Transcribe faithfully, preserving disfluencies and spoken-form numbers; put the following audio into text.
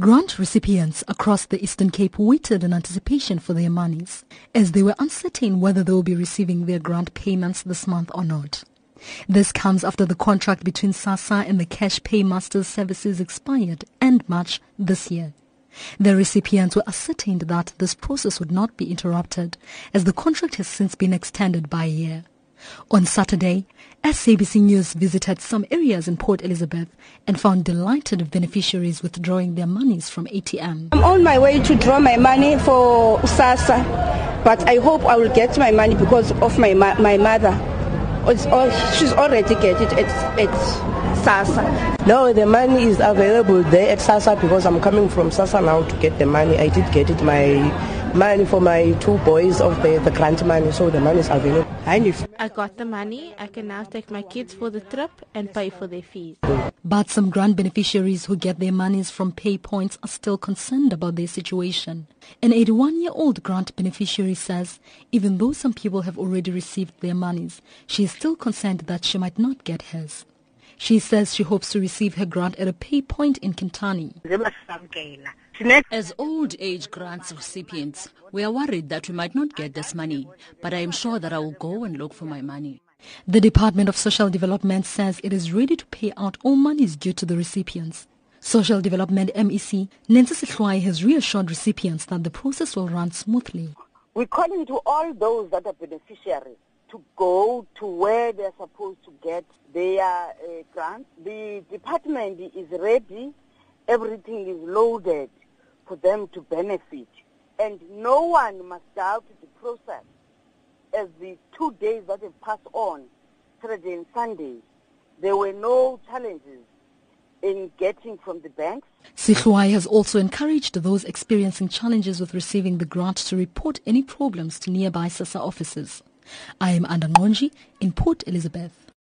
Grant recipients across the Eastern Cape waited in anticipation for their monies, as they were uncertain whether they will be receiving their grant payments this month or not. This comes after the contract between SASSA and the Cash Paymaster Services expired end March this year. The recipients were ascertained that this process would not be interrupted, as the contract has since been extended by a year. On Saturday, S A B C News visited some areas in Port Elizabeth and found delighted beneficiaries withdrawing their monies from A T M. I'm on my way to draw my money for SASSA, but I hope I will get my money because of my, ma my mother. It's all, she's already get it at, at SASSA. No, the money is available there at SASSA because I'm coming from SASSA now to get the money. I did get it, my money for my two boys of the, the grant money, so the money is available. I got the money. I can now take my kids for the trip and pay for their fees. But some grant beneficiaries who get their monies from pay points are still concerned about their situation. An eighty-one-year-old grant beneficiary says even though some people have already received their monies, she is still concerned that she might not get hers. She says she hopes to receive her grant at a pay point in Kintani. As old age grants recipients, we are worried that we might not get this money, but I am sure that I will go and look for my money. The Department of Social Development says it is ready to pay out all monies due to the recipients. Social Development M E C Nancy Sithole has reassured recipients that the process will run smoothly. We're calling to all those that are beneficiaries to go to where they're supposed to get their uh, grants. The department is ready. Everything is loaded for them to benefit. And no one must doubt the process, as the two days that have passed on, Saturday and Sunday, there were no challenges in getting from the banks. Sikhwai has also encouraged those experiencing challenges with receiving the grant to report any problems to nearby SASSA offices. I am Andangonji in Port Elizabeth.